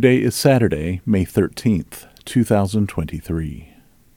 Today is Saturday, May 13th, 2023.